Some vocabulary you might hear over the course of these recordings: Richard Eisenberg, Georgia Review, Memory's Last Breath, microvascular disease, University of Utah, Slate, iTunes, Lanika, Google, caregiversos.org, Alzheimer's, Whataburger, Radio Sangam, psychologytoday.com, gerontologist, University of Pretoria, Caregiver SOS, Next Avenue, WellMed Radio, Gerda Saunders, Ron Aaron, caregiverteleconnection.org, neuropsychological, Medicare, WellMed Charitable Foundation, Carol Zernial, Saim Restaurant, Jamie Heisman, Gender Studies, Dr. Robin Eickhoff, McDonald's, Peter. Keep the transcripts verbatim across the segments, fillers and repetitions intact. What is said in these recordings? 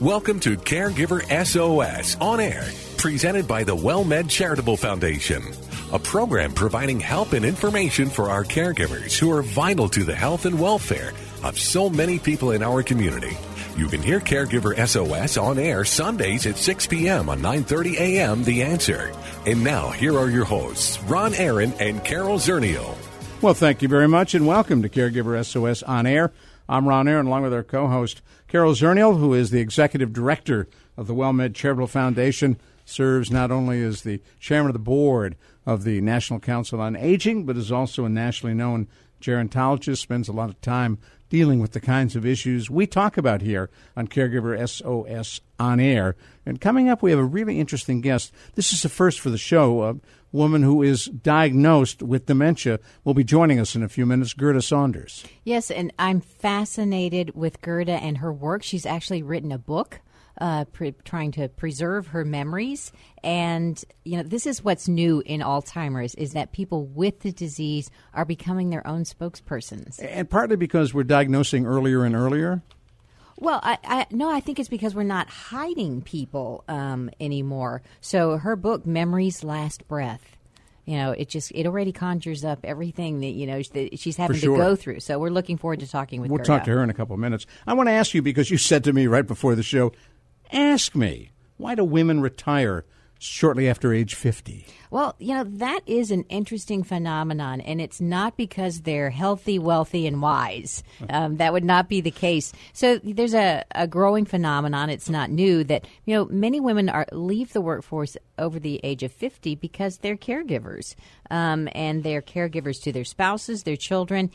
Welcome to Caregiver S O S On Air, presented by the WellMed Charitable Foundation, a program providing help and information for our caregivers who are vital to the health and welfare of so many people in our community. You can hear Caregiver S O S On Air Sundays at six p.m. on nine thirty a.m. The Answer. And now, here are your hosts, Ron Aaron and Carol Zernial. Well, thank you very much, and welcome to Caregiver S O S On Air. I'm Ron Aaron, along with our co-host, Carol Zernial, who is the Executive Director of the WellMed Charitable Foundation, serves not only as the Chairman of the Board of the National Council on Aging, but is also a nationally known gerontologist, spends a lot of time dealing with the kinds of issues we talk about here on Caregiver S O S On Air. And coming up, we have a really interesting guest. This is the first for the show. A woman who is diagnosed with dementia will be joining us in a few minutes, Gerda Saunders. Yes, and I'm fascinated with Gerda and her work. She's actually written a book uh, pre- trying to preserve her memories. And, you know, this is what's new in Alzheimer's, is that people with the disease are becoming their own spokespersons. And partly because we're diagnosing earlier and earlier? Well, I, I no, I think it's because we're not hiding people um, anymore. So her book, Memory's Last Breath, you know, it just it already conjures up everything that, you know, that she's having sure. to go through. So we're looking forward to talking with we'll her. We'll talk about. to her in a couple of minutes. I want to ask you, because you said to me right before the show, ask me, why do women retire shortly after age fifty? Well, you know, that is an interesting phenomenon, and it's not because they're healthy, wealthy, and wise. Um, that would not be the case. So there's a, a growing phenomenon. It's not new that, you know, many women are leave the workforce over the age of fifty because they're caregivers, um, and they're caregivers to their spouses, their children.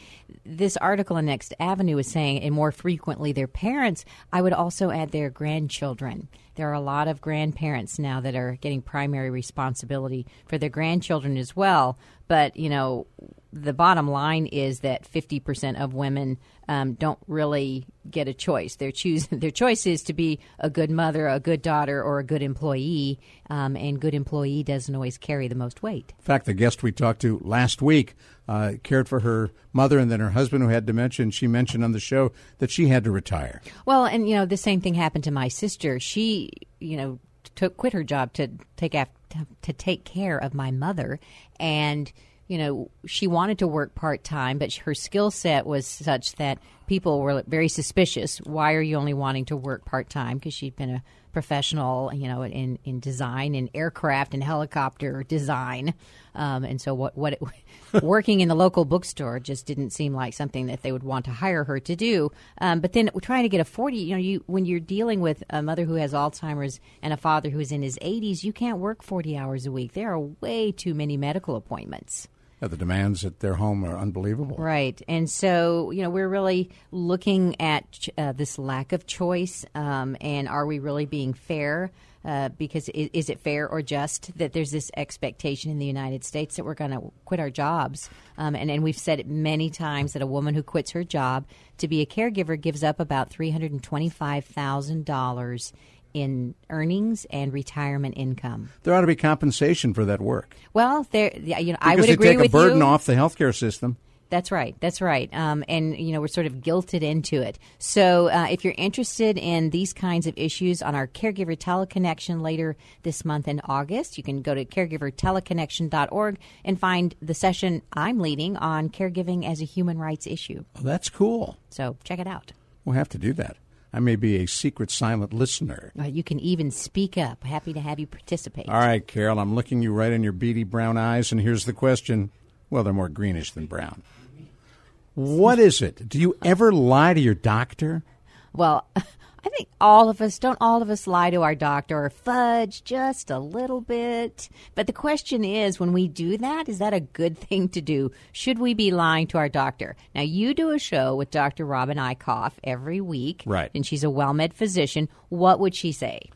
This article in Next Avenue is saying, and more frequently, their parents. I would also add their grandchildren. There are a lot of grandparents now that are getting primary responsibility for their grandchildren as well. But, you know, the bottom line is that fifty percent of women um, don't really get a choice. Their choose their choice is to be a good mother, a good daughter, or a good employee. Um, and good employee doesn't always carry the most weight. In fact, the guest we talked to last week uh, cared for her mother and then her husband who had dementia. And she mentioned on the show that she had to retire. Well, and, you know, the same thing happened to my sister. She, you know, took quit her job to take after. To, to take care of my mother, and you know she wanted to work part-time, but her skill set was such that people were very suspicious. Why are you only wanting to work part-time? Because she'd been a professional, you know, in in design and aircraft and helicopter design, um, and so what what it, working in the local bookstore just didn't seem like something that they would want to hire her to do. Um, but then trying to get a forty, you know, you when you're dealing with a mother who has Alzheimer's and a father who is in his eighties, you can't work forty hours a week. There are way too many medical appointments. Yeah, the demands at their home are unbelievable. Right. And so, you know, we're really looking at uh, this lack of choice, um, and are we really being fair? Uh, because is, is it fair or just that there's this expectation in the United States that we're going to quit our jobs? Um, and, and we've said it many times that a woman who quits her job to be a caregiver gives up about three hundred twenty-five thousand dollars in earnings and retirement income. There ought to be compensation for that work. Well, there, you know, I would agree with you. Because you take a burden off the healthcare system. That's right. That's right. Um, and, you know, we're sort of guilted into it. So uh, if you're interested in these kinds of issues on our Caregiver Teleconnection later this month in August, you can go to caregiver teleconnection dot org and find the session I'm leading on caregiving as a human rights issue. Oh, that's cool. So check it out. We'll have to do that. I may be a secret silent listener. Well, you can even speak up. Happy to have you participate. All right, Carol, I'm looking you right in your beady brown eyes, and here's the question. Well, they're more greenish than brown. What is it? Do you ever lie to your doctor? Well, I think all of us, don't all of us lie to our doctor or fudge just a little bit? But the question is, when we do that, is that a good thing to do? Should we be lying to our doctor? Now, you do a show with Doctor Robin Eickhoff every week. Right. And she's a WellMed physician. What would she say?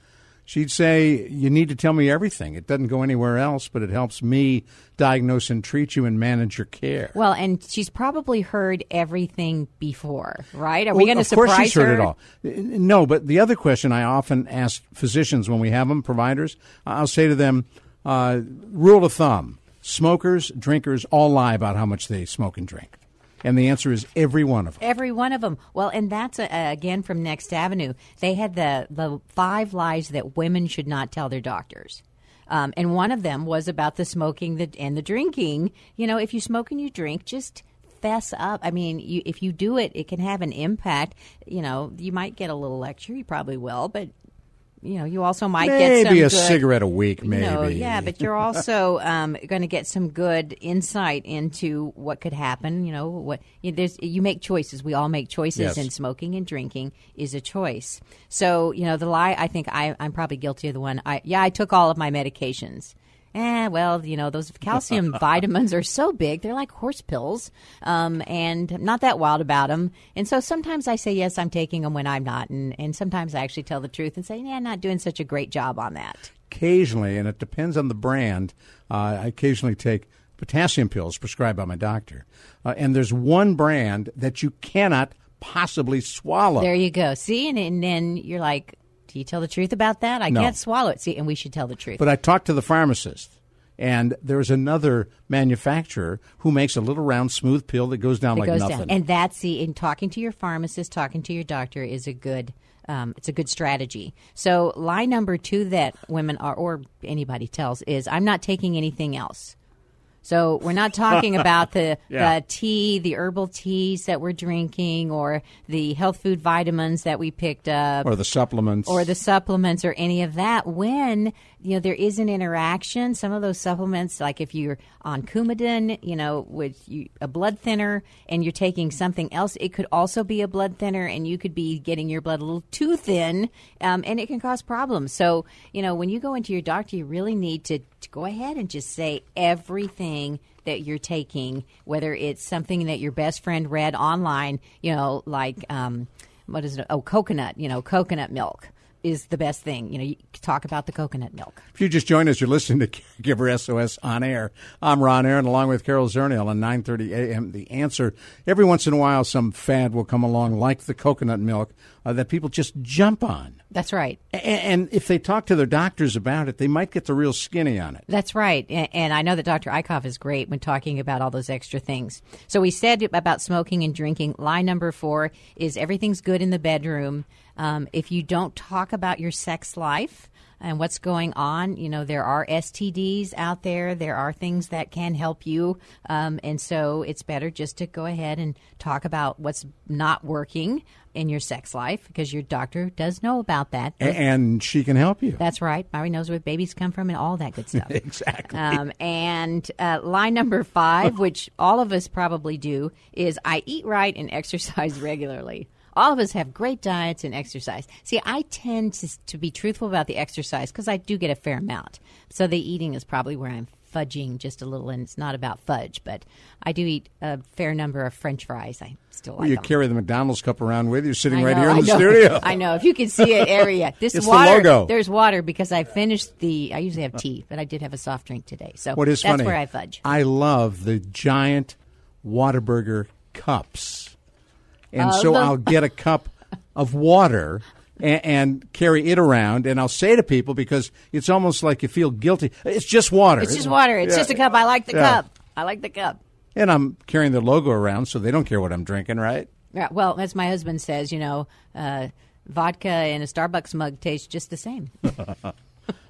She'd say, you need to tell me everything. It doesn't go anywhere else, but it helps me diagnose and treat you and manage your care. Well, and she's probably heard everything before, right? Are well, we going to surprise her? Of course she's heard it all. No, but the other question I often ask physicians when we have them, providers, I'll say to them, uh, rule of thumb, smokers, drinkers all lie about how much they smoke and drink. And the answer is every one of them. Every one of them. Well, and that's, a, a, again, from Next Avenue. They had the, the five lies that women should not tell their doctors. Um, and one of them was about the smoking the, and the drinking. You know, if you smoke and you drink, just fess up. I mean, you, if you do it, it can have an impact. You know, you might get a little lecture. You probably will, but... You know, you also might maybe get some maybe a good, cigarette a week, maybe. You know, yeah, but you're also um, going to get some good insight into what could happen. You know, what you, there's, you make choices. We all make choices, yes. And smoking and drinking is a choice. So, you know, the lie. I think I, I'm probably guilty of the one. I, yeah, I took all of my medications. Eh, well, you know, those calcium vitamins are so big. They're like horse pills, um, and I'm not that wild about them. And so sometimes I say, yes, I'm taking them when I'm not. And, and sometimes I actually tell the truth and say, yeah, I'm not doing such a great job on that. Occasionally, and it depends on the brand, uh, I occasionally take potassium pills prescribed by my doctor. Uh, and there's one brand that you cannot possibly swallow. There you go. See, and, and then you're like... Do you tell the truth about that? I no. can't swallow it. See, and we should tell the truth. But I talked to the pharmacist, and there's another manufacturer who makes a little round smooth pill that goes down that like goes nothing. Down. And that's the in talking to your pharmacist, talking to your doctor is a good um, it's a good strategy. So lie number two that women are or anybody tells is I'm not taking anything else. So we're not talking about the, yeah. the tea, the herbal teas that we're drinking or the health food vitamins that we picked up. Or the supplements. Or the supplements or any of that. When, you know, there is an interaction, some of those supplements, like if you're on Coumadin, you know, with you, a blood thinner and you're taking something else, it could also be a blood thinner and you could be getting your blood a little too thin um, and it can cause problems. So, you know, when you go into your doctor, you really need to, to go ahead and just say everything that you're taking, whether it's something that your best friend read online, you know, like, um, what is it? Oh, coconut, you know, coconut milk is the best thing. You know, you talk about the coconut milk. If you just joined us, you're listening to Caregiver S O S On Air. I'm Ron Aaron, along with Carol Zernial on nine thirty a.m. The Answer. Every once in a while, some fad will come along, like the coconut milk, uh, that people just jump on. That's right. And, and if they talk to their doctors about it, they might get the real skinny on it. That's right. And, and I know that Doctor Eickhoff is great when talking about all those extra things. So we said about smoking and drinking. Lie number four is everything's good in the bedroom. Um, if you don't talk about your sex life and what's going on, you know, there are S T Ds out there. There are things that can help you. Um, and so it's better just to go ahead and talk about what's not working in your sex life because your doctor does know about that. And, and she can help you. That's right. Mari knows where babies come from and all that good stuff. Exactly. Um, and uh, line number five, which all of us probably do, is I eat right and exercise regularly. All of us have great diets and exercise. See, I tend to, to be truthful about the exercise because I do get a fair amount. So the eating is probably where I'm fudging just a little, and it's not about fudge, but I do eat a fair number of French fries. I still like well, you them. You carry the McDonald's cup around with you, sitting know, right here in I the know, studio. I know. If you can see an area, this it's water. The logo. There's water because I finished the. I usually have tea, but I did have a soft drink today. So what is that's funny, where I fudge. I love the giant Whataburger cups. And uh, so I'll get a cup of water and, and carry it around, and I'll say to people, because it's almost like you feel guilty. It's just water. It's just water. It's yeah. just a cup. I like the yeah. cup. I like the cup. And I'm carrying the logo around, so they don't care what I'm drinking, right? Yeah. Well, as my husband says, you know, uh, vodka in a Starbucks mug tastes just the same.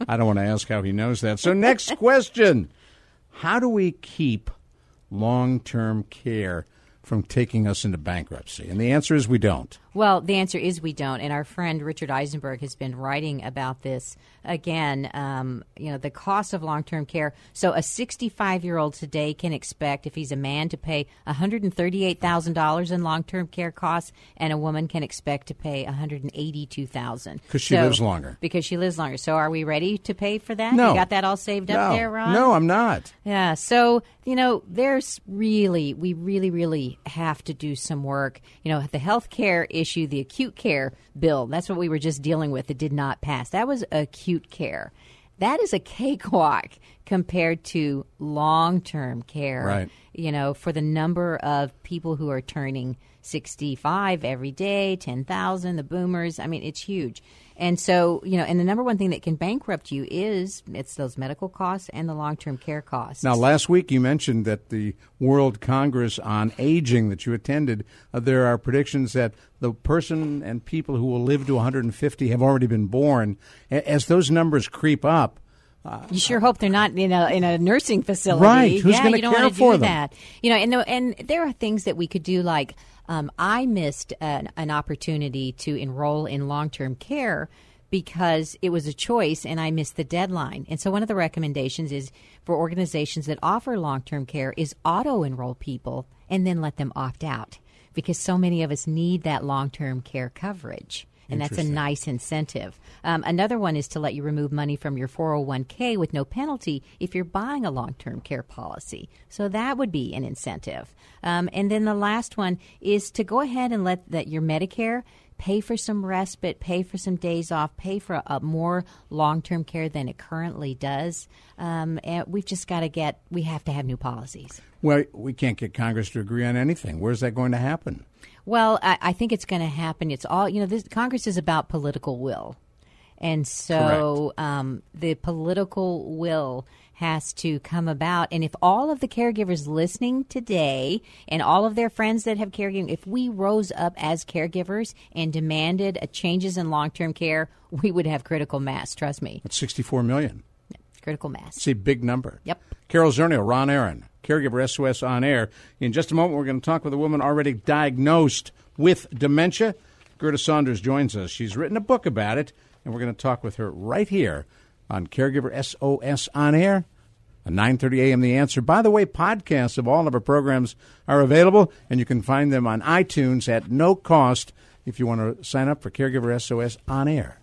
I don't want to ask how he knows that. So next question. How do we keep long-term care from taking us into bankruptcy? And the answer is we don't. Well, the answer is we don't. And our friend Richard Eisenberg has been writing about this again, um, you know, the cost of long-term care. So a sixty-five-year-old today can expect, if he's a man, to pay one hundred thirty-eight thousand dollars in long-term care costs, and a woman can expect to pay one hundred eighty-two thousand dollars. Because she so, lives longer. Because she lives longer. So are we ready to pay for that? No. You got that all saved up no. there, Ron? No, I'm not. Yeah. So, you know, there's really, we really, really have to do some work. You know, the health care issue, the acute care bill, that's what we were just dealing with. It did not pass. That was acute care. That is a cakewalk compared to long-term care, right. You know, for the number of people who are turning sixty-five every day, ten thousand, the boomers. I mean, it's huge. And so, you know, and the number one thing that can bankrupt you is it's those medical costs and the long-term care costs. Now, last week you mentioned that the World Congress on Aging that you attended, uh, there are predictions that the person and people who will live to one hundred fifty have already been born. As those numbers creep up, Uh, you sure hope they're not in a in a nursing facility, right? Who's yeah, going to care for them? That. You know, and the, and there are things that we could do. Like um, I missed an, an opportunity to enroll in long-term care because it was a choice, and I missed the deadline. And so one of the recommendations is for organizations that offer long-term care is auto-enroll people and then let them opt out, because so many of us need that long-term care coverage. And that's a nice incentive. Um, another one is to let you remove money from your four oh one k with no penalty if you're buying a long-term care policy. So that would be an incentive. Um, and then the last one is to go ahead and let that your Medicare pay for some respite, pay for some days off, pay for a, a more long-term care than it currently does. Um, and we've just got to get – we have to have new policies. Well, we can't get Congress to agree on anything. Where's that going to happen? Well, I, I think it's going to happen. It's all, you know, this Congress is about political will. And so um, the political will has to come about. And if all of the caregivers listening today and all of their friends that have caregiving, if we rose up as caregivers and demanded a changes in long-term care, we would have critical mass. Trust me. It's sixty-four million. Critical mass. It's a big number. Yep. Carol Zernial, Ron Aaron, Caregiver S O S on air. In just a moment, we're going to talk with a woman already diagnosed with dementia. Gerda Saunders joins us. She's written a book about it, and we're going to talk with her right here on Caregiver S O S on air at nine thirty a.m. The Answer. By the way, podcasts of all of our programs are available, and you can find them on iTunes at no cost if you want to sign up for Caregiver S O S on air.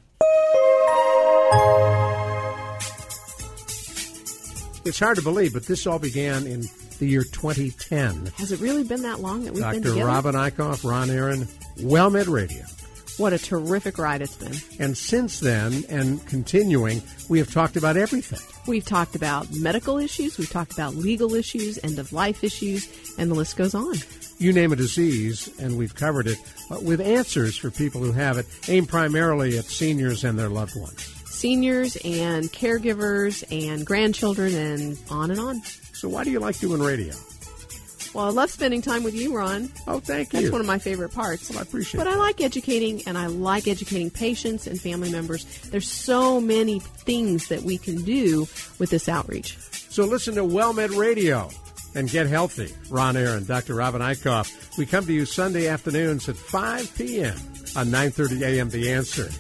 It's hard to believe, but this all began in the year twenty ten. Has it really been that long that we've Doctor been together? Doctor Robin Eickhoff, Ron Aaron, WellMed Radio. What a terrific ride it's been. And since then, and continuing, we have talked about everything. We've talked about medical issues, we've talked about legal issues, end-of-life issues, and the list goes on. You name a disease, and we've covered it, with answers for people who have it, aimed primarily at seniors and their loved ones. Seniors and caregivers and grandchildren and on and on. So why do you like doing radio? Well, I love spending time with you, Ron. Oh, thank you. That's one of my favorite parts. Well, I appreciate it. But that. I like educating, and I like educating patients and family members. There's so many things that we can do with this outreach. So listen to WellMed Radio and get healthy. Ron Aaron, Doctor Robin Eickhoff. We come to you Sunday afternoons at five p.m. on nine thirty a.m. The Answer.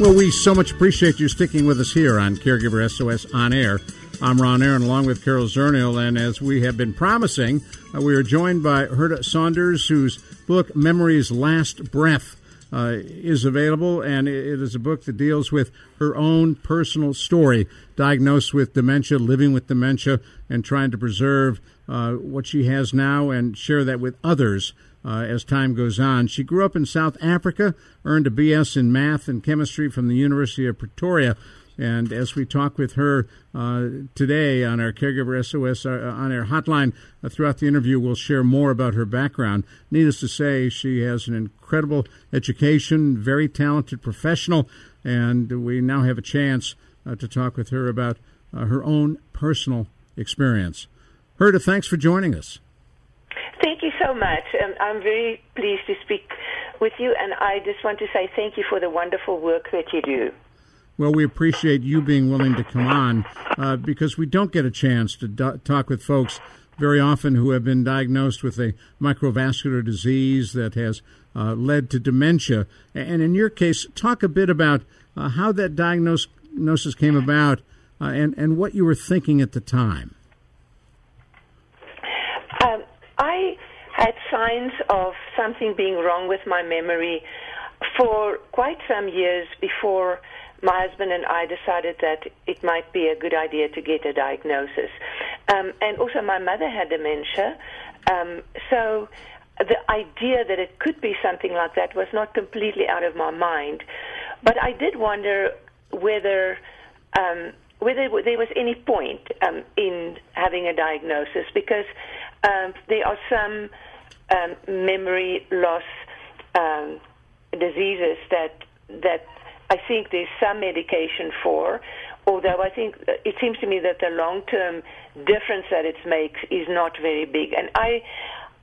Well, we so much appreciate you sticking with us here on Caregiver S O S On Air. I'm Ron Aaron, along with Carol Zernial, and as we have been promising, uh, we are joined by Gerda Saunders, whose book, Memory's Last Breath, uh, is available, and it is a book that deals with her own personal story, diagnosed with dementia, living with dementia, and trying to preserve uh, what she has now and share that with others. Uh, as time goes on. She grew up in South Africa, earned a B S in math and chemistry from the University of Pretoria. And as we talk with her uh, today on our Caregiver S O S uh, on our hotline, uh, throughout the interview, we'll share more about her background. Needless to say, she has an incredible education, very talented professional, and we now have a chance uh, to talk with her about uh, her own personal experience. Gerda, thanks for joining us. Thank you so much. Um, I'm very pleased to speak with you, and I just want to say thank you for the wonderful work that you do. Well, we appreciate you being willing to come on uh, because we don't get a chance to do- talk with folks very often who have been diagnosed with a microvascular disease that has uh, led to dementia. And in your case, talk a bit about uh, how that diagnosis came about uh, and, and what you were thinking at the time. Um, I had signs of something being wrong with my memory for quite some years before my husband and I decided that it might be a good idea to get a diagnosis. Um, and also my mother had dementia, um, so the idea that it could be something like that was not completely out of my mind. But I did wonder whether um, whether there was any point um, in having a diagnosis, because um, there are some um, memory loss um, diseases that that I think there's some medication for, although I think it seems to me that the long-term difference that it makes is not very big. And I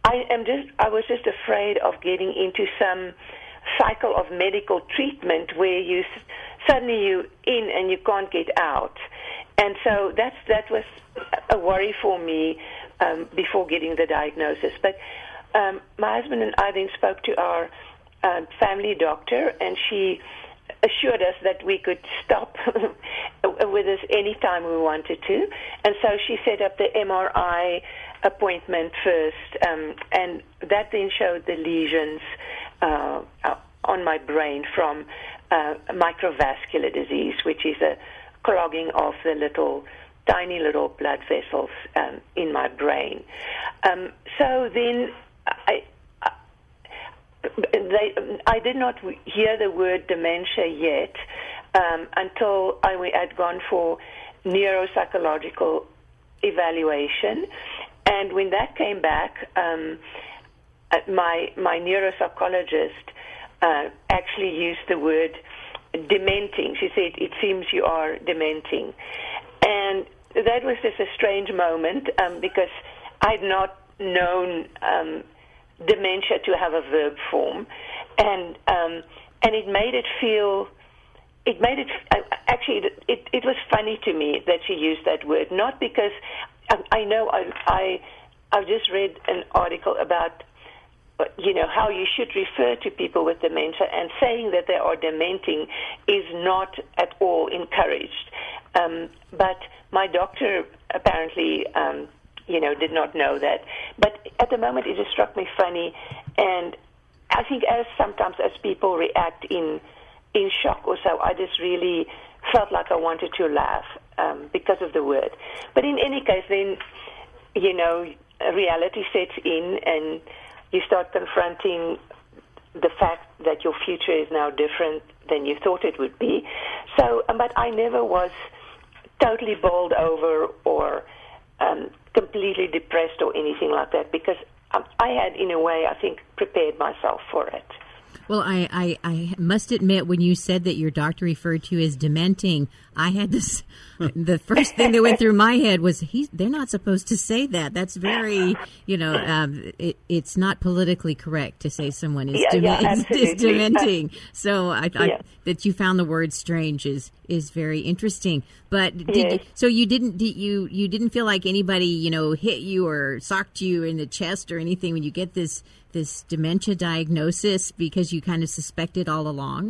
I am just I was just afraid of getting into some cycle of medical treatment where you suddenly you're in and you can't get out. And so that's that was a worry for me um, before getting the diagnosis. But um, my husband and I then spoke to our uh, family doctor, and she assured us that we could stop with us any time we wanted to. And so she set up the M R I appointment first, um, and that then showed the lesions uh, on my brain from uh, microvascular disease, which is a clogging of the little, tiny little blood vessels um, in my brain. Um, so then I... They, I did not hear the word dementia yet um, until I had gone for neuropsychological evaluation, and when that came back, um, my my neuropsychologist uh, actually used the word dementing. She said, "It seems you are dementing," and that was just a strange moment um, because I'd not known Um, dementia to have a verb form, and um, and it made it feel, it made it, actually, it it was funny to me that she used that word, not because, I, I know I, I I just read an article about, you know, how you should refer to people with dementia, and saying that they are dementing is not at all encouraged. Um, but my doctor apparently Um, you know, did not know that. But at the moment, it just struck me funny. And I think as sometimes as people react in in shock or so, I just really felt like I wanted to laugh um, because of the word. But in any case, then, you know, reality sets in and you start confronting the fact that your future is now different than you thought it would be. So, but I never was totally bowled over or Um, completely depressed or anything like that, because I had, in a way, I think, prepared myself for it. Well, I, I, I must admit, when you said that your doctor referred to as dementing, I had this, the first thing that went through my head was, he, they're not supposed to say that. That's very, you know, um, it, it's not politically correct to say someone is, yeah, dem- yeah, is, is dementing. So I, I, yeah. that you found the word strange is, is very interesting. But did yes. you, so you didn't, did you, you didn't feel like anybody, you know, hit you or socked you in the chest or anything when you get this this dementia diagnosis, because you kind of suspected all along?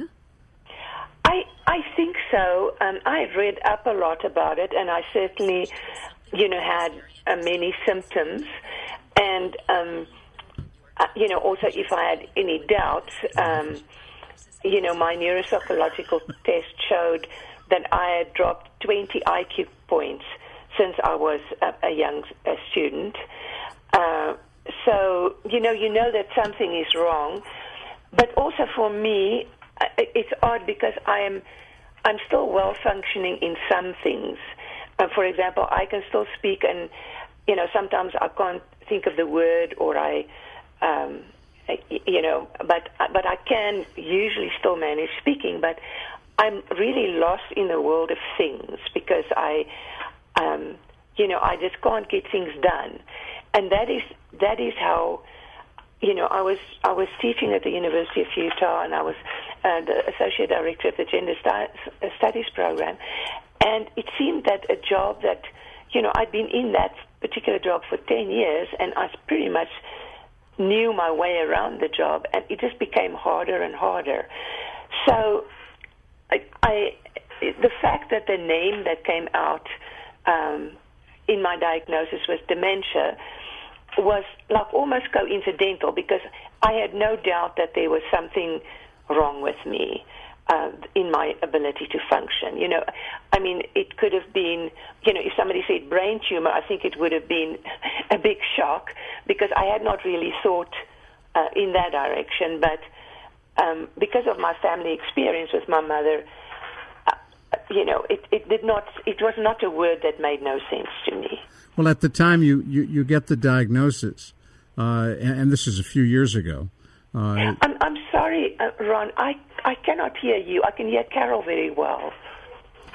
I I think so. Um, I read up a lot about it, and I certainly, you know, had uh, many symptoms. And, um, uh, you know, also if I had any doubts, um, you know, my neuropsychological test showed that I had dropped twenty I Q points since I was a, a young a student. Uh So, you know, you know that something is wrong. But also for me, it's odd because I am, I'm still well-functioning in some things. Uh, for example, I can still speak, and, you know, sometimes I can't think of the word, or I, um, you know, but but I can usually still manage speaking. But I'm really lost in the world of things because I, um, you know, I just can't get things done. And that is that is how, you know, I was I was teaching at the University of Utah, and I was uh, the associate director of the Gender Studies program, and it seemed that a job that you know, I'd been in that particular job for ten years, and I pretty much knew my way around the job, and it just became harder and harder. So I, I, the fact that the name that came out um, in my diagnosis was dementia was like almost coincidental, because I had no doubt that there was something wrong with me uh, in my ability to function. You know, I mean, it could have been, you know, if somebody said brain tumor, I think it would have been a big shock, because I had not really thought uh, in that direction. But um, because of my family experience with my mother, you know, it, it did not, it was not a word that made no sense to me. Well, at the time you, you, you get the diagnosis, uh, and, and this is a few years ago. Uh, I'm, I'm sorry, uh, Ron, I, I cannot hear you. I can hear Carol very well.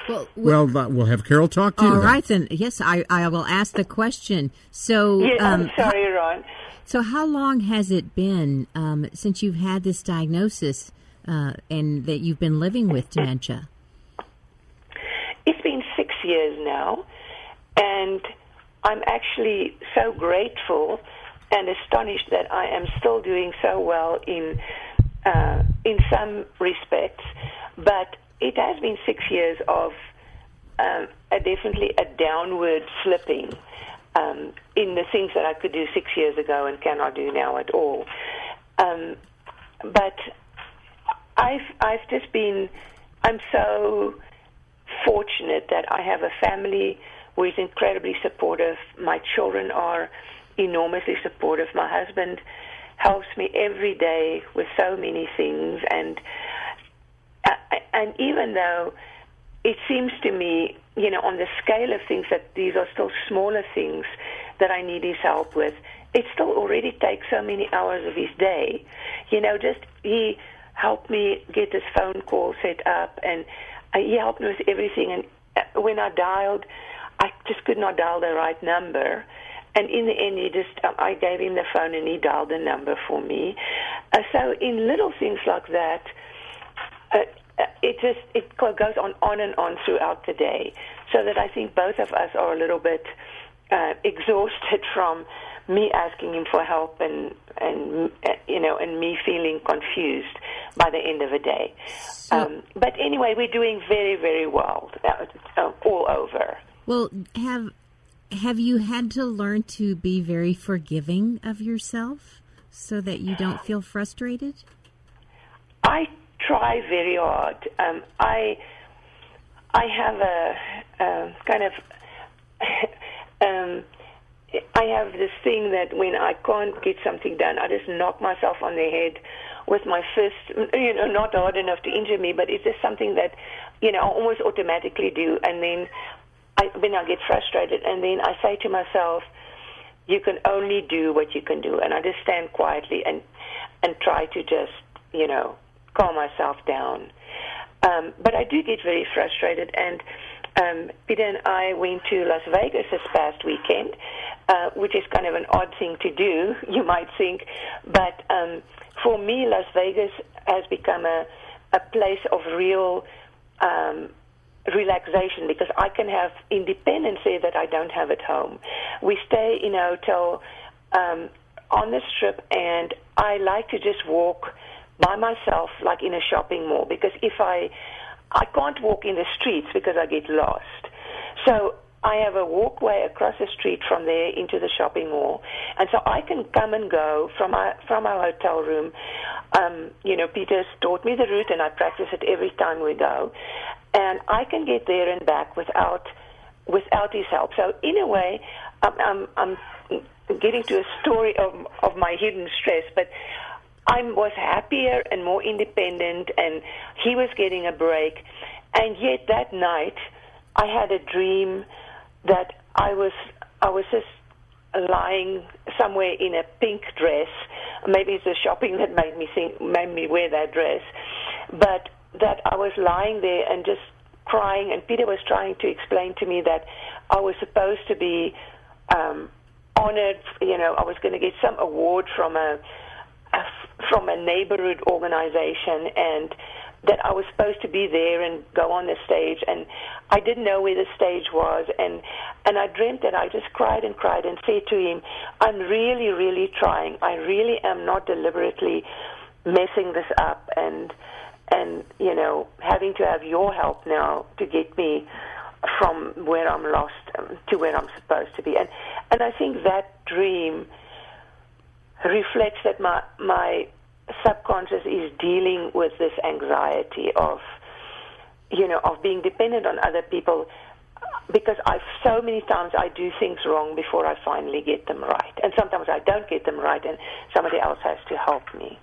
Well, well, well we'll have Carol talk to all you. All right, then. then. Yes, I, I will ask the question. So, yes, um, I'm sorry, Ron. So how long has it been um, since you've had this diagnosis uh, and that you've been living with dementia? It's been six years now, and I'm actually so grateful and astonished that I am still doing so well in uh, in some respects. But it has been six years of um, a definitely a downward slipping um, in the things that I could do six years ago and cannot do now at all. Um, but I've I've just been I'm so. fortunate that I have a family who is incredibly supportive. My children are enormously supportive. My husband helps me every day with so many things, and and even though it seems to me, you know, on the scale of things that these are still smaller things that I need his help with, it still already takes so many hours of his day. You know, just he helped me get this phone call set up, and he helped me with everything, and when I dialed, I just could not dial the right number. And in the end, he just—I gave him the phone, and he dialed the number for me. Uh, so, in little things like that, uh, it just—it goes on, on and on throughout the day. So that I think both of us are a little bit uh, exhausted from me asking him for help, and and uh, you know, and me feeling confused by the end of the day. So, um, but anyway, we're doing very, very well uh, all over. Well, have have you had to learn to be very forgiving of yourself so that you don't feel frustrated? I try very hard. Um, I I have a, a kind of. um, I have this thing that when I can't get something done, I just knock myself on the head with my fist, you know, not hard enough to injure me, but it's just something that, you know, I almost automatically do. And then I, when I get frustrated, and then I say to myself, you can only do what you can do. And I just stand quietly and, and try to just, you know, calm myself down. Um, but I do get very frustrated, and Um, Peter and I went to Las Vegas this past weekend, uh, which is kind of an odd thing to do, you might think. But um, for me, Las Vegas has become a, a place of real um, relaxation, because I can have independence there that I don't have at home. We stay in a hotel um, on the Strip, and I like to just walk by myself, like in a shopping mall, because if I... I can't walk in the streets because I get lost. So I have a walkway across the street from there into the shopping mall. And so I can come and go from our, from our hotel room. Um, you know, Peter's taught me the route, and I practice it every time we go. And I can get there and back without without his help. So in a way, I'm, I'm, I'm getting to a story of, of my hidden stress, but I was happier and more independent, and he was getting a break. And yet that night, I had a dream that I was I was just lying somewhere in a pink dress. Maybe it's the shopping that made me think, made me wear that dress, but that I was lying there and just crying. And Peter was trying to explain to me that I was supposed to be um, honored. You know, I was going to get some award from a. from a neighborhood organization, and that I was supposed to be there and go on the stage, and I didn't know where the stage was, and and I dreamt that I just cried and cried and said to him, I'm really, really trying. I really am not deliberately messing this up and, and you know, having to have your help now to get me from where I'm lost um, to where I'm supposed to be. And and I think that dream reflects that my my subconscious is dealing with this anxiety of, you know, of being dependent on other people, because I so many times I do things wrong before I finally get them right. And sometimes I don't get them right, and somebody else has to help me.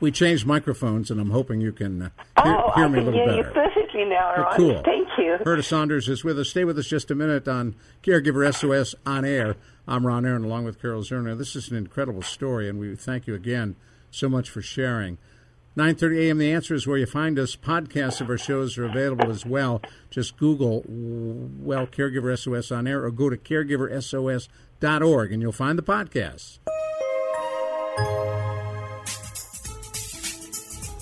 We changed microphones, and I'm hoping you can hear, oh, hear me a little better. Oh, I can hear you perfectly now, Ron. Cool. Thank you. Gerda Saunders is with us. Stay with us just a minute on Caregiver S O S On Air. I'm Ron Aaron, along with Carol Zernial. This is an incredible story, and we thank you again so much for sharing. nine thirty a.m. The Answer is where you find us. Podcasts of our shows are available as well. Just Google, well, Caregiver S O S On Air, or go to caregiver S O S dot org, and you'll find the podcasts.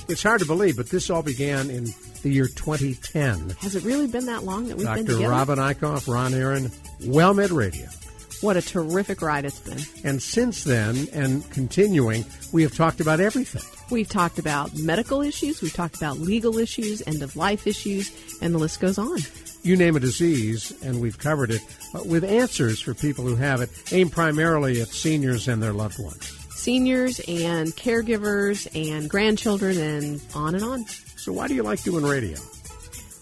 It's hard to believe, but this all began in the year twenty ten. Has it really been that long that we've Doctor been together? Doctor Robin Eickhoff, Ron Aaron, WellMed Radio. What a terrific ride it's been. And since then, and continuing, we have talked about everything. We've talked about medical issues, we've talked about legal issues, end-of-life issues, and the list goes on. You name a disease, and we've covered it, but with answers for people who have it, aimed primarily at seniors and their loved ones. Seniors and caregivers and grandchildren and on and on. So why do you like doing radio?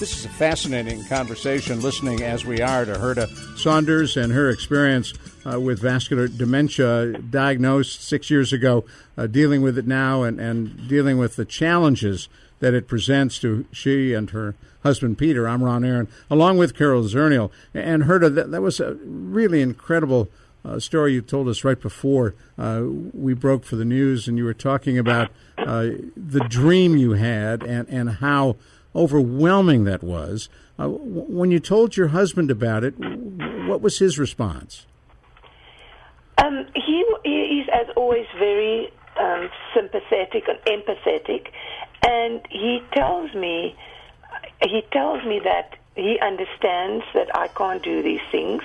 This is a fascinating conversation, listening as we are to Gerda Saunders and her experience uh, with vascular dementia, diagnosed six years ago, uh, dealing with it now, and, and dealing with the challenges that it presents to she and her husband, Peter. I'm Ron Aaron, along with Carol Zernial. And Gerda, that, that was a really incredible uh, story you told us right before uh, we broke for the news, and you were talking about uh, the dream you had and, and how overwhelming that was. Uh, w- when you told your husband about it, w- what was his response? Um, he is, as always, very um, sympathetic and empathetic, and he tells me, he tells me that he understands that I can't do these things,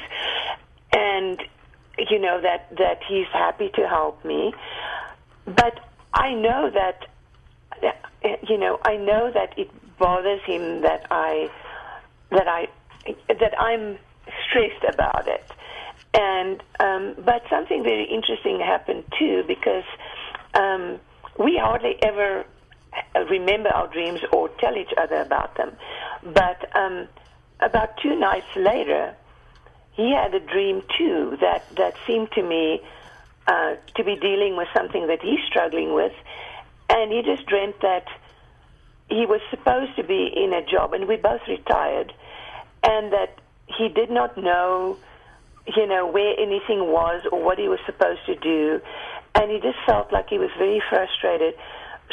and you know that that he's happy to help me, but I know that, you know, I know that it bothers him that I that I that I'm stressed about it. And um, but something very interesting happened too, because um, we hardly ever remember our dreams or tell each other about them. But um, about two nights later, he had a dream too that that seemed to me uh, to be dealing with something that he's struggling with, and he just dreamt that he was supposed to be in a job, and we both retired, and that he did not know, you know, where anything was or what he was supposed to do, and he just felt like he was very frustrated,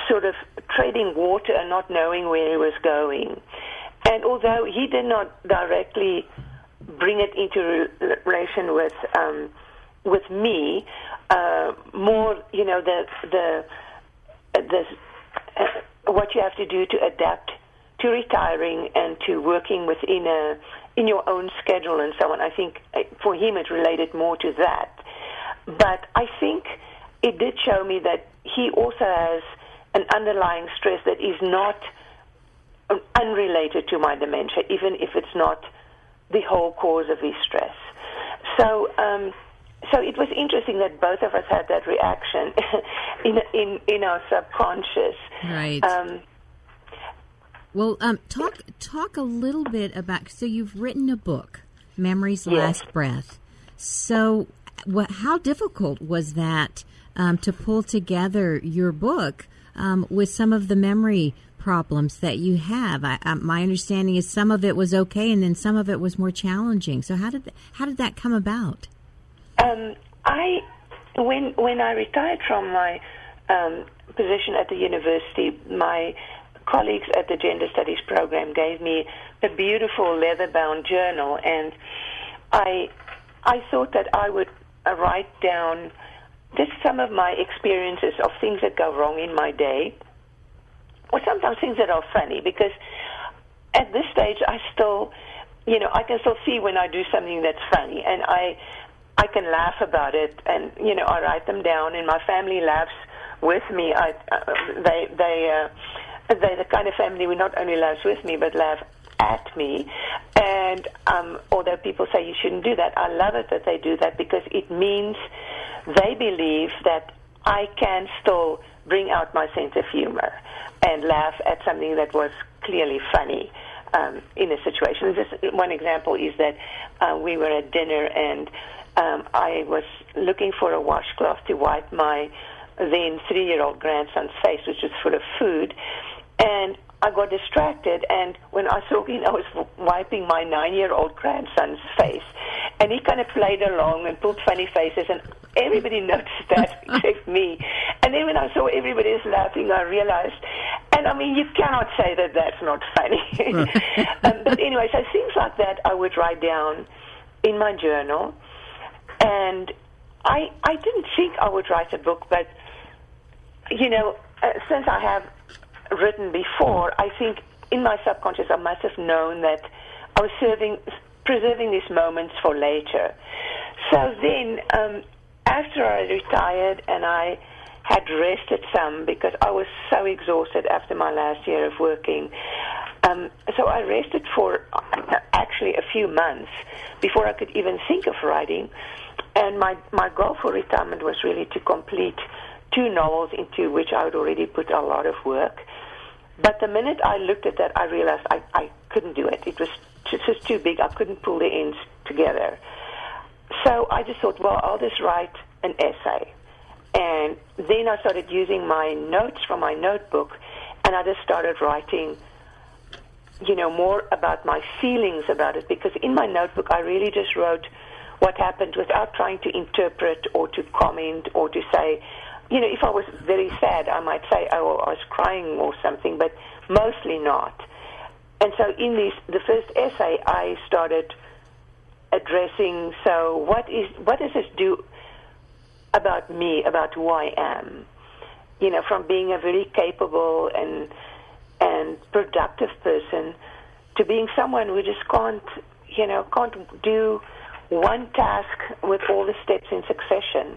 sort of treading water and not knowing where he was going. And although he did not directly bring it into relation with um, with me, uh, more, you know, the the the. Uh, what you have to do to adapt to retiring and to working within a, in your own schedule and so on. I think for him it related more to that. But I think it did show me that he also has an underlying stress that is not unrelated to my dementia, even if it's not the whole cause of his stress. So um, so it was interesting that both of us had that reaction in in in our subconscious. Right. Um, well, um, talk talk a little bit about. So you've written a book, Memory's Last yes. Breath. So, what? How difficult was that um, to pull together your book um, with some of the memory problems that you have? I, I, my understanding is some of it was okay, and then some of it was more challenging. So how did th- how did that come about? Um, I when when I retired from my um, position at the university, my colleagues at the Gender Studies program gave me a beautiful leather-bound journal, and I I thought that I would write down just some of my experiences of things that go wrong in my day, or sometimes things that are funny, because at this stage I still, you know, I can still see when I do something that's funny, and I I can laugh about it, and, you know, I write them down, and my family laughs with me. I, uh, they, they, uh, they're the kind of family who not only laughs with me, but laugh at me, and um, although people say you shouldn't do that, I love it that they do that, because it means they believe that I can still bring out my sense of humor and laugh at something that was clearly funny um, in a situation. This one example is that uh, we were at dinner, and um, I was looking for a washcloth to wipe my then three-year-old grandson's face, which was full of food, and I got distracted, and when I was talking, I was wiping my nine-year-old grandson's face, and he kind of played along and pulled funny faces, and everybody noticed that except me. And then when I saw everybody was laughing, I realized, and I mean, you cannot say that that's not funny. um, but anyway, so things like that I would write down in my journal, and I I didn't think I would write a book, but, you know, uh, since I have written before, I think in my subconscious I must have known that I was serving, preserving these moments for later. So then um, after I retired and I had rested some, because I was so exhausted after my last year of working, um, so I rested for actually a few months before I could even think of writing, and my, my goal for retirement was really to complete two novels into which I had already put a lot of work. But the minute I looked at that, I realized I, I couldn't do it. It was just too big. I couldn't pull the ends together. So I just thought, well, I'll just write an essay. And then I started using my notes from my notebook, and I just started writing, you know, more about my feelings about it, because in my notebook I really just wrote what happened without trying to interpret or to comment or to say, you know, if I was very sad, I might say, oh, I was crying or something, but mostly not. And so in this, the first essay, I started addressing, so what is what does this do about me, about who I am? You know, from being a very capable and and productive person to being someone who just can't, you know, can't do one task with all the steps in succession.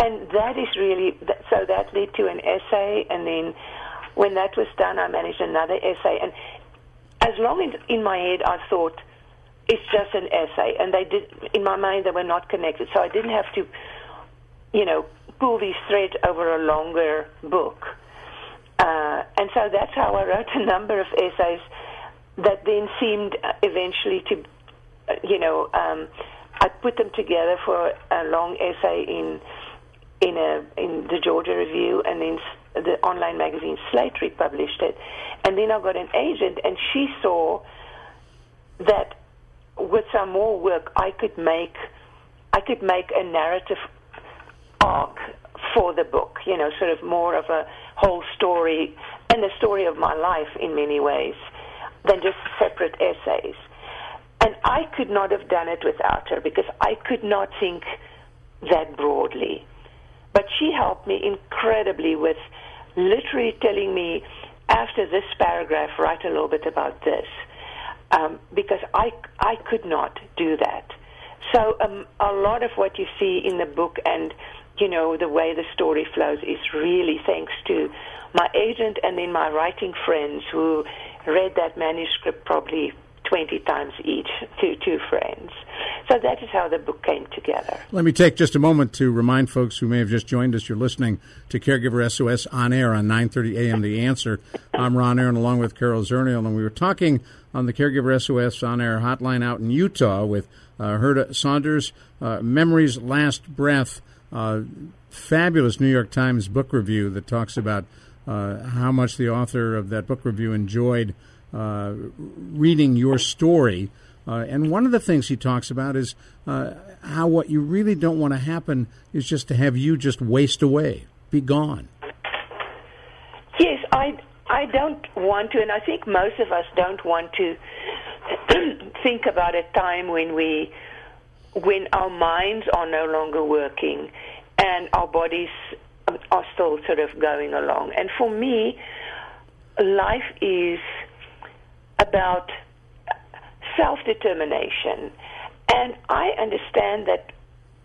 And that is really, so that led to an essay, and then when that was done, I managed another essay. And as long as in my head I thought, it's just an essay, and they did, in my mind they were not connected, so I didn't have to, you know, pull these threads over a longer book. Uh, and so that's how I wrote a number of essays that then seemed eventually to, you know, um, I put them together for a long essay in... In, a, in the Georgia Review, and then the online magazine Slate republished it. And then I got an agent, and she saw that with some more work I could make I could make a narrative arc for the book, you know, sort of more of a whole story and the story of my life in many ways than just separate essays. And I could not have done it without her, because I could not think that broadly. But she helped me incredibly with literally telling me, after this paragraph, write a little bit about this, um, because I, I could not do that. So um, a lot of what you see in the book and, you know, the way the story flows is really thanks to my agent and then my writing friends who read that manuscript probably twenty times each, to two friends. So that is how the book came together. Let me take just a moment to remind folks who may have just joined us, you're listening to Caregiver S O S on air on nine thirty a.m. The Answer. I'm Ron Aaron along with Carol Zernial, and we were talking on the Caregiver S O S on air hotline out in Utah with uh, Gerda Saunders, uh, Memory's Last Breath, uh, fabulous New York Times book review that talks about uh, how much the author of that book review enjoyed uh, reading your story. Uh, and one of the things he talks about is uh, how what you really don't want to happen is just to have you just waste away, be gone. Yes, I, I don't want to, and I think most of us don't want to think about a time when we, when our minds are no longer working and our bodies are still sort of going along. And for me, life is about self-determination. And I understand that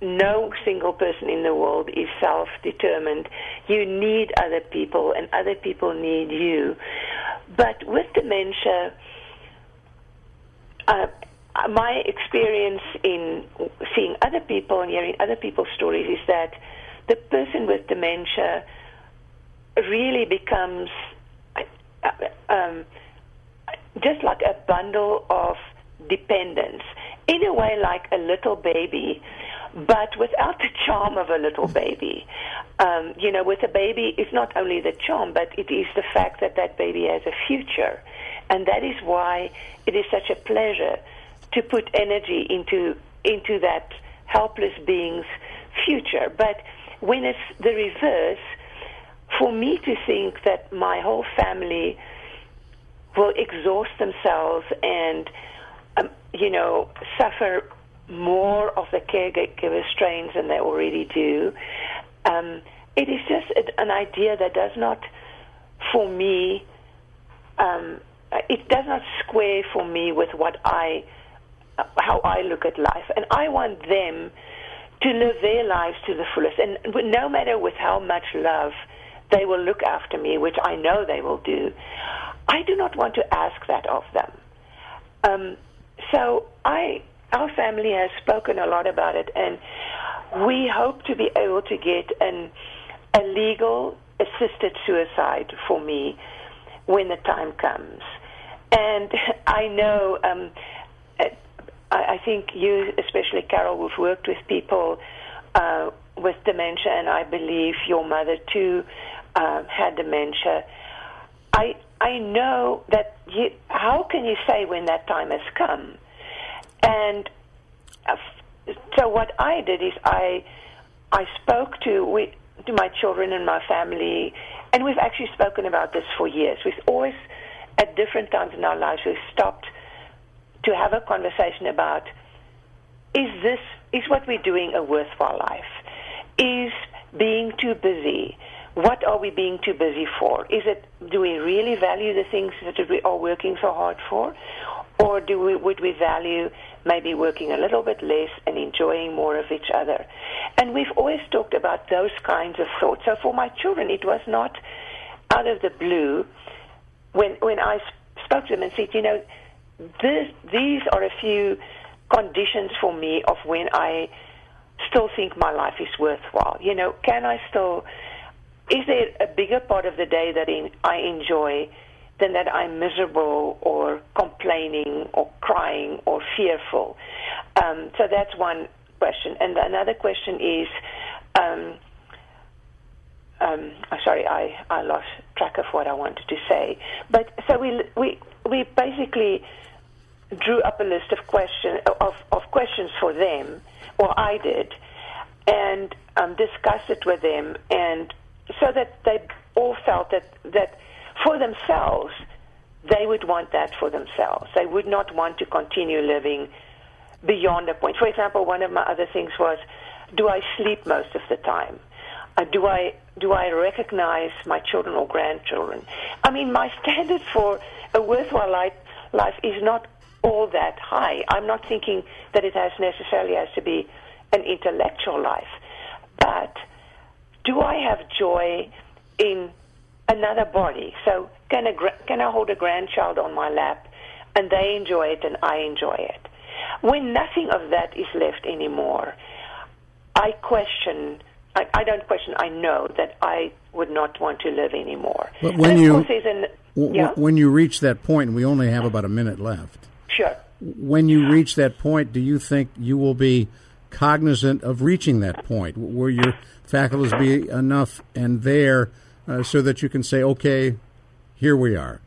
no single person in the world is self-determined. You need other people, and other people need you. But with dementia, uh, my experience in seeing other people and hearing other people's stories is that the person with dementia really becomes um, just like a bundle of dependence, in a way like a little baby, but without the charm of a little baby. Um, you know, with a baby, it's not only the charm, but it is the fact that that baby has a future. And that is why it is such a pleasure to put energy into into that helpless being's future. But when it's the reverse, for me to think that my whole family will exhaust themselves and, um, you know, suffer more of the caregiver strains than they already do, um, it is just a, an idea that does not, for me, um, it does not square for me with what I, how I look at life. And I want them to live their lives to the fullest. And no matter with how much love they will look after me, which I know they will do, I do not want to ask that of them. Um, so I, our family has spoken a lot about it, and we hope to be able to get an, a legal assisted suicide for me when the time comes. And I know, um, I think you, especially Carol, who've worked with people uh, with dementia, and I believe your mother too uh, had dementia. I I know that you, how can you say when that time has come? And so what I did is I I spoke to we, to my children and my family, and we've actually spoken about this for years. We've always, at different times in our lives, we've stopped to have a conversation about, is this, is what we're doing a worthwhile life? Is being too busy? What are we being too busy for? Is it, do we really value the things that we are working so hard for? Or do we, would we value maybe working a little bit less and enjoying more of each other? And we've always talked about those kinds of thoughts. So for my children, it was not out of the blue when, when I spoke to them and said, you know, This, these are a few conditions for me of when I still think my life is worthwhile. You know, can I still, is there a bigger part of the day that in, I enjoy than that I'm miserable or complaining or crying or fearful? Um, so that's one question. And another question is, um, um, I'm sorry, I, I lost track of what I wanted to say. But so we we we basically drew up a list of question of, of questions for them, or I did, and um, discussed it with them, and so that they all felt that, that for themselves, they would want that for themselves. They would not want to continue living beyond a point. For example, one of my other things was, do I sleep most of the time? Uh, do I do I recognize my children or grandchildren? I mean, my standard for a worthwhile life, life is not all that high. I'm not thinking that it has necessarily has to be an intellectual life. But do I have joy in another body? So can a, can I hold a grandchild on my lap and they enjoy it and I enjoy it? When nothing of that is left anymore, I question I, I don't question, I know that I would not want to live anymore. But when you, an, w- yeah? when you reach that point, and we only have about a minute left. Sure. When you reach that point, do you think you will be cognizant of reaching that point? Will your faculties be enough and there uh, so that you can say, okay, here we are?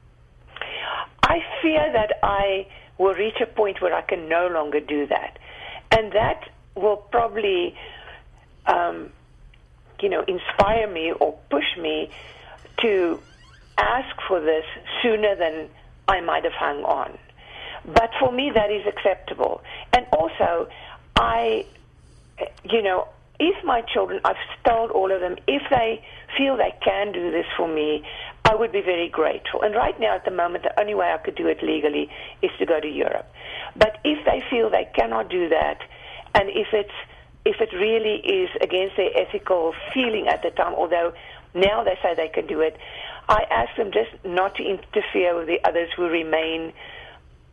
I fear that I will reach a point where I can no longer do that. And that will probably, um, you know, inspire me or push me to ask for this sooner than I might have hung on. But for me, that is acceptable. And also, I, you know, if my children, I've told all of them, if they feel they can do this for me, I would be very grateful. And right now, at the moment, the only way I could do it legally is to go to Europe. But if they feel they cannot do that, and if it's if it really is against their ethical feeling at the time, although now they say they can do it, I ask them just not to interfere with the others who remain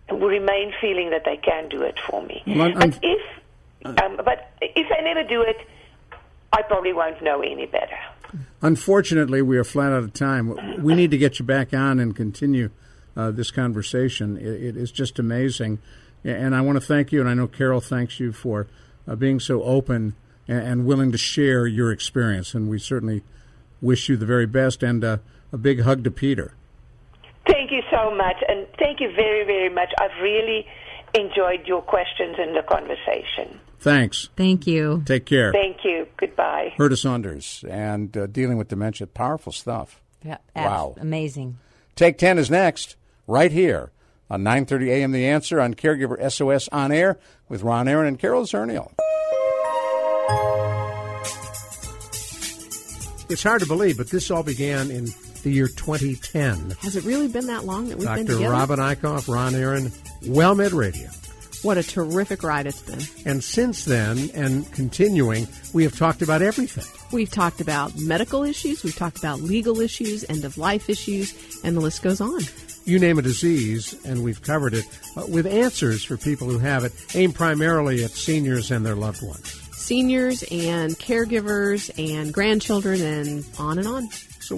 who remain feeling that they can do it for me. Well, I'm, but if um, but if they never do it, I probably won't know any better. Unfortunately, we are flat out of time. We need to get you back on and continue uh, this conversation. It, it is just amazing. And I want to thank you, and I know Carol thanks you for uh, being so open and, and willing to share your experience. And we certainly wish you the very best, and uh, a big hug to Peter. Thank you so much, and thank you very, very much. I've really enjoyed your questions and the conversation. Thanks. Thank you. Take care. Thank you. Goodbye. Gerda Saunders, and uh, dealing with dementia, powerful stuff. Yeah, wow. Amazing. Take ten is next, right here on nine thirty a.m. The Answer on Caregiver S O S On Air with Ron Aaron and Carol Zernial. It's hard to believe, but this all began in the year twenty ten. Has it really been that long that we've Doctor been together? Doctor Robin Eickhoff, Ron Aaron, WellMed Radio. What a terrific ride it's been. And since then, and continuing, we have talked about everything. We've talked about medical issues, we've talked about legal issues, end-of-life issues, and the list goes on. You name a disease, and we've covered it, uh, with answers for people who have it, aimed primarily at seniors and their loved ones. Seniors and caregivers and grandchildren and on and on. So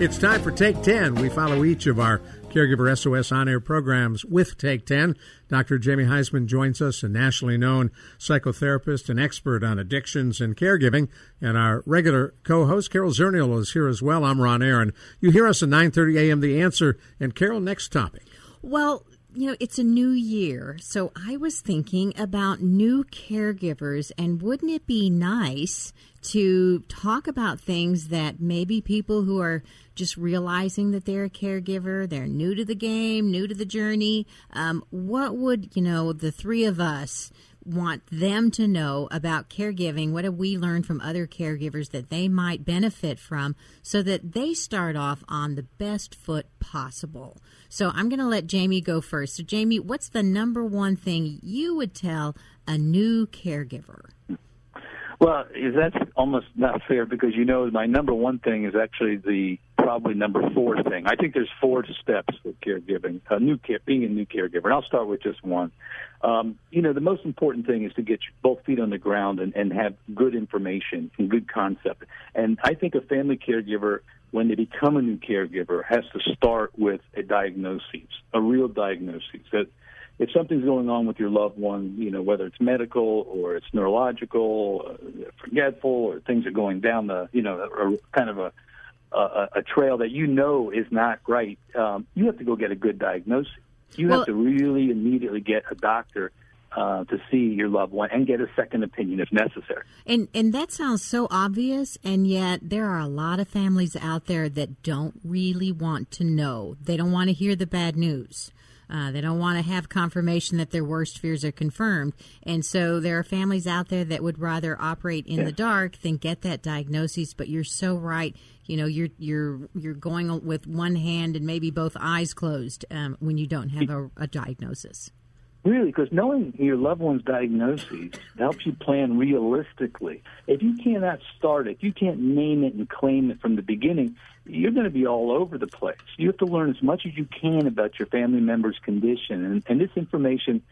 It's time for Take ten. We follow each of our Caregiver S O S on-air programs with Take ten. Doctor Jamie Heisman joins us, a nationally known psychotherapist and expert on addictions and caregiving. And our regular co-host, Carol Zernial, is here as well. I'm Ron Aaron. You hear us at nine thirty a.m. The Answer. And, Carol, next topic. Well, you know, it's a new year, so I was thinking about new caregivers, and wouldn't it be nice to talk about things that maybe people who are just realizing that they're a caregiver, they're new to the game, new to the journey, um, what would, you know, the three of us want them to know about caregiving? What have we learned from other caregivers that they might benefit from so that they start off on the best foot possible? So I'm going to let Jamie go first. So, Jamie, what's the number one thing you would tell a new caregiver? Well, that's almost not fair because, you know, my number one thing is actually the probably number four thing. I think there's four steps with caregiving, uh, new care, being a new caregiver. And I'll start with just one. Um, you know, the most important thing is to get both feet on the ground and, and have good information and good concept. And I think a family caregiver, when they become a new caregiver, has to start with a diagnosis, a real diagnosis that if something's going on with your loved one, you know, whether it's medical or it's neurological, uh, forgetful, or things are going down the, you know, a, a, kind of a, a, a trail that you know is not right, um, you have to go get a good diagnosis. You well, have to really immediately get a doctor Uh, to see your loved one and get a second opinion if necessary. And and that sounds so obvious, and yet there are a lot of families out there that don't really want to know. They don't want to hear the bad news. Uh, they don't want to have confirmation that their worst fears are confirmed. And so there are families out there that would rather operate in yes. the dark than get that diagnosis. But you're so right. You know, you're you're you're going with one hand and maybe both eyes closed um, when you don't have a, a diagnosis. Really, because knowing your loved one's diagnoses helps you plan realistically. If you cannot start it, you can't name it and claim it from the beginning, you're going to be all over the place. You have to learn as much as you can about your family member's condition. And, and this information,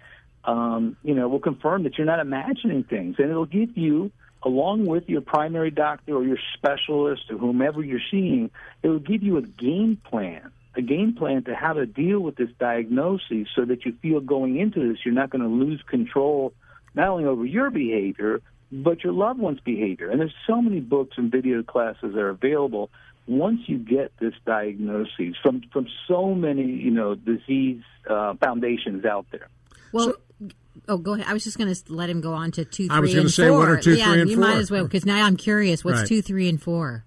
um, you know, will confirm that you're not imagining things. And it'll give you, along with your primary doctor or your specialist or whomever you're seeing, it'll give you a game plan. a game plan to how to deal with this diagnosis so that you feel going into this you're not going to lose control not only over your behavior, but your loved one's behavior. And there's so many books and video classes that are available once you get this diagnosis from, from so many, you know, disease uh, foundations out there. Well, so, oh, go ahead. I was just going to let him go on to two, three, and four. I was going to say, what are two, yeah, three, and you four? You might as well, because now I'm curious. What's right. two, three, and four?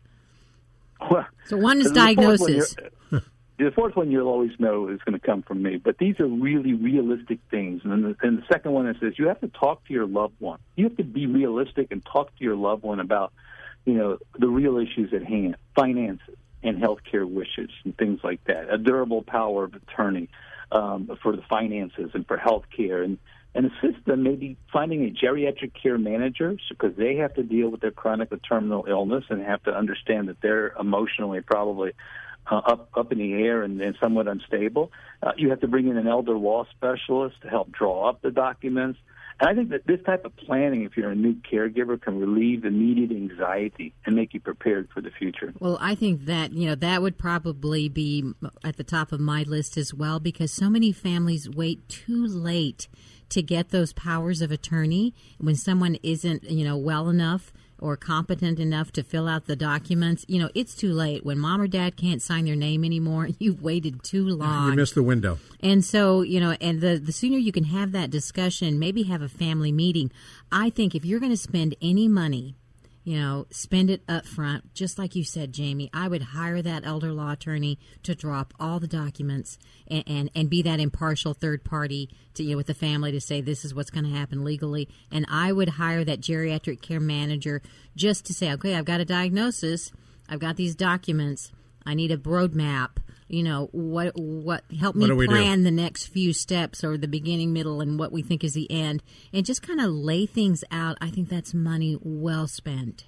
Well, so one is diagnosis. The fourth one you'll always know is going to come from me, but these are really realistic things. And then the, and the second one is this: you have to talk to your loved one. You have to be realistic and talk to your loved one about, you know, the real issues at hand, finances and healthcare wishes and things like that. A durable power of attorney um, for the finances and for healthcare, and and assist them maybe finding a geriatric care manager because they have to deal with their chronic or terminal illness and have to understand that they're emotionally probably. Uh, up up in the air and, and somewhat unstable. Uh, you have to bring in an elder law specialist to help draw up the documents. And I think that this type of planning, if you're a new caregiver, can relieve immediate anxiety and make you prepared for the future. Well, I think that, you know, that would probably be at the top of my list as well, because so many families wait too late to get those powers of attorney when someone isn't, you know, well enough or competent enough to fill out the documents. You know, it's too late. When mom or dad can't sign their name anymore, you've waited too long. You missed the window. And so, you know, and the, the sooner you can have that discussion, maybe have a family meeting. I think if you're going to spend any money, you know, spend it up front. Just like you said, Jamie, I would hire that elder law attorney to drop all the documents and, and, and be that impartial third party to, you know, with the family to say this is what's going to happen legally. And I would hire that geriatric care manager just to say, okay, I've got a diagnosis. I've got these documents. I need a roadmap. You know, what what help me what plan do? the next few steps or the beginning, middle, and what we think is the end, and just kind of lay things out. I think that's money well spent.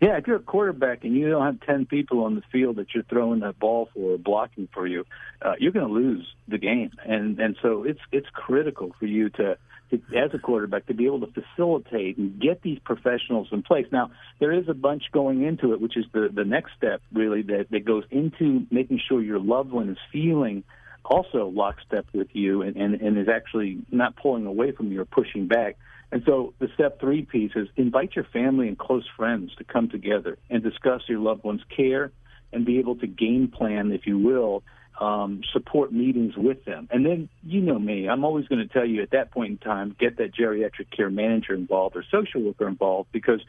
Yeah, if you're a quarterback and you don't have ten people on the field that you're throwing that ball for or blocking for you, uh, you're going to lose the game. And and so it's it's critical for you to, to, as a quarterback, to be able to facilitate and get these professionals in place. Now, there is a bunch going into it, which is the, the next step, really, that, that goes into making sure your loved one is feeling also lockstep with you and, and, and is actually not pulling away from you or pushing back. And so the step three piece is invite your family and close friends to come together and discuss your loved one's care and be able to game plan, if you will, um, support meetings with them. And then, you know me, I'm always going to tell you at that point in time, get that geriatric care manager involved or social worker involved, because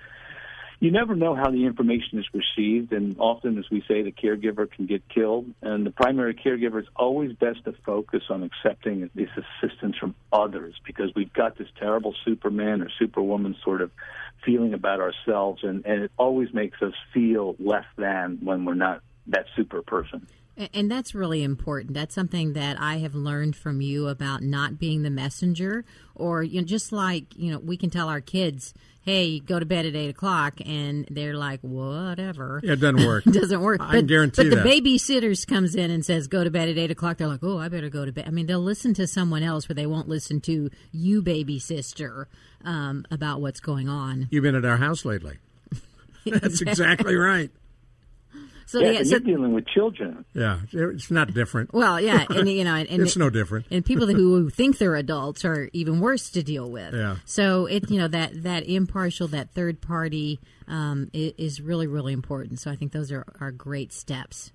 you never know how the information is received. And often, as we say, the caregiver can get killed. And the primary caregiver is always best to focus on accepting this assistance from others, because we've got this terrible Superman or Superwoman sort of feeling about ourselves. And, and it always makes us feel less than when we're not that super person. And that's really important. That's something that I have learned from you about not being the messenger, or, you know, just like, you know, we can tell our kids, hey, go to bed at eight o'clock, and they're like, whatever. Yeah, it doesn't work. It doesn't work. I but, guarantee but that. But the babysitters comes in and says, go to bed at eight o'clock. They're like, oh, I better go to bed. I mean, they'll listen to someone else, but they won't listen to you, baby sister, um, about what's going on. You've been at our house lately. That's exactly right. So, yeah, yeah so, you're dealing with children. Yeah, it's not different. Well, yeah, and you know, and, and it's it, no different. And people who think they're adults are even worse to deal with. Yeah. So it, you know, that that impartial, that third party, um, is really, really important. So I think those are, are great steps.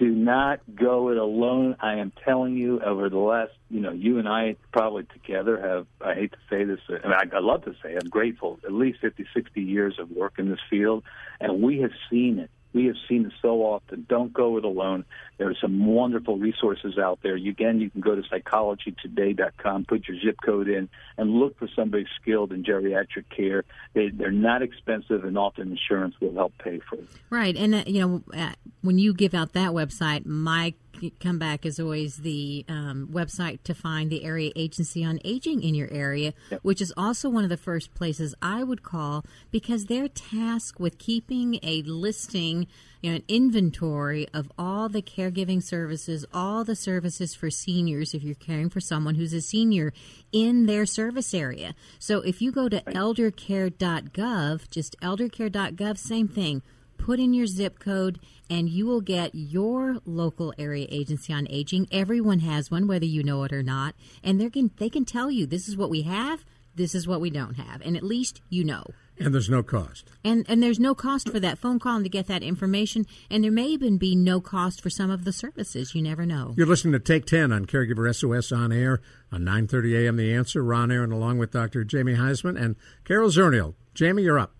Do not go it alone. I am telling you, over the last, you know, you and I probably together have, I hate to say this, and I, I love to say, I'm grateful, at least fifty, sixty years of work in this field, and we have seen it. We have seen it so often. Don't go it alone. There are some wonderful resources out there. You, again, you can go to psychology today dot com, put your zip code in, and look for somebody skilled in geriatric care. They, they're not expensive, and often insurance will help pay for it. Right. And, uh, you know, uh, when you give out that website, my come back is always the um, website to find the Area Agency on Aging in your area, yep. which is also one of the first places I would call because they're tasked with keeping a listing, you know, an inventory of all the caregiving services, all the services for seniors if you're caring for someone who's a senior in their service area. So if you go to right. elder care dot gov, just elder care dot gov, same thing. Put in your zip code, and you will get your local area agency on aging. Everyone has one, whether you know it or not, and they can they can tell you this is what we have, this is what we don't have, and at least you know. And there's no cost. And and there's no cost for that phone call and to get that information, and there may even be no cost for some of the services. You never know. You're listening to Take ten on Caregiver S O S On Air on nine thirty a.m. The Answer. Ron Aaron along with Doctor Jamie Heisman and Carol Zernial. Jamie, you're up.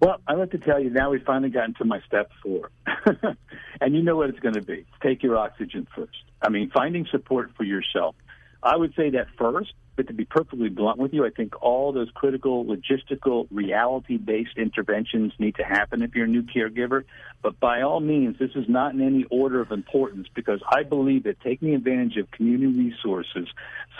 Well, I'd like to tell you now we've finally gotten to my step four. And you know what it's going to be. Take your oxygen first. I mean, finding support for yourself. I would say that first, but to be perfectly blunt with you, I think all those critical, logistical, reality-based interventions need to happen if you're a new caregiver. But by all means, this is not in any order of importance because I believe that taking advantage of community resources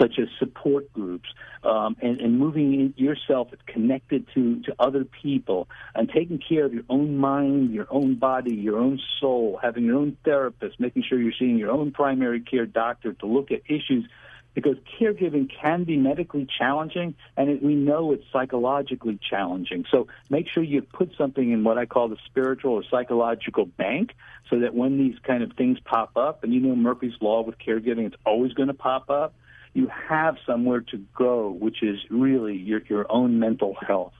such as support groups um, and, and moving yourself connected to, to other people and taking care of your own mind, your own body, your own soul, having your own therapist, making sure you're seeing your own primary care doctor to look at issues because caregiving can be medically challenging, and it, we know it's psychologically challenging. So make sure you put something in what I call the spiritual or psychological bank so that when these kind of things pop up, and you know Murphy's Law with caregiving, it's always going to pop up, you have somewhere to go, which is really your, your own mental health.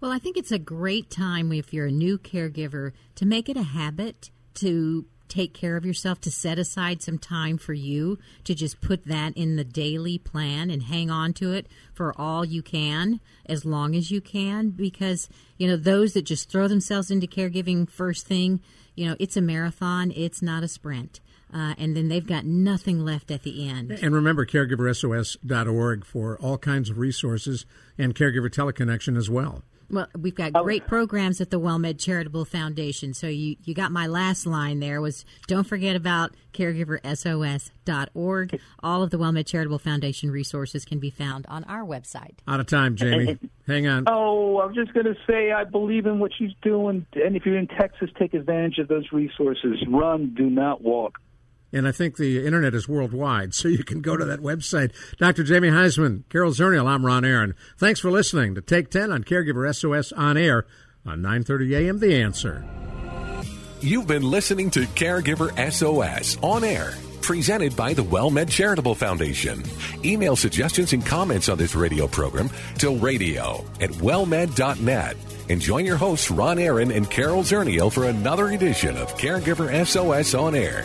Well, I think it's a great time if you're a new caregiver to make it a habit to take care of yourself, to set aside some time for you, to just put that in the daily plan and hang on to it for all you can, as long as you can, because, you know, those that just throw themselves into caregiving first thing, you know, it's a marathon, it's not a sprint. Uh, and then they've got nothing left at the end. And remember, caregiver S O S dot org for all kinds of resources and Caregiver Teleconnection as well. Well, we've got great programs at the WellMed Charitable Foundation. So you, you got my last line there was don't forget about caregiver S O S dot org. All of the WellMed Charitable Foundation resources can be found on our website. Out of time, Jamie. Hang on. Oh, I was just going to say I believe in what she's doing. And if you're in Texas, take advantage of those resources. Run, do not walk. And I think the Internet is worldwide, so you can go to that website. Doctor Jamie Heisman, Carol Zernial, I'm Ron Aaron. Thanks for listening to Take ten on Caregiver S O S On Air on nine thirty a.m. The Answer. You've been listening to Caregiver S O S On Air, presented by the WellMed Charitable Foundation. Email suggestions and comments on this radio program to radio at well med dot net. And join your hosts, Ron Aaron and Carol Zernial, for another edition of Caregiver S O S On Air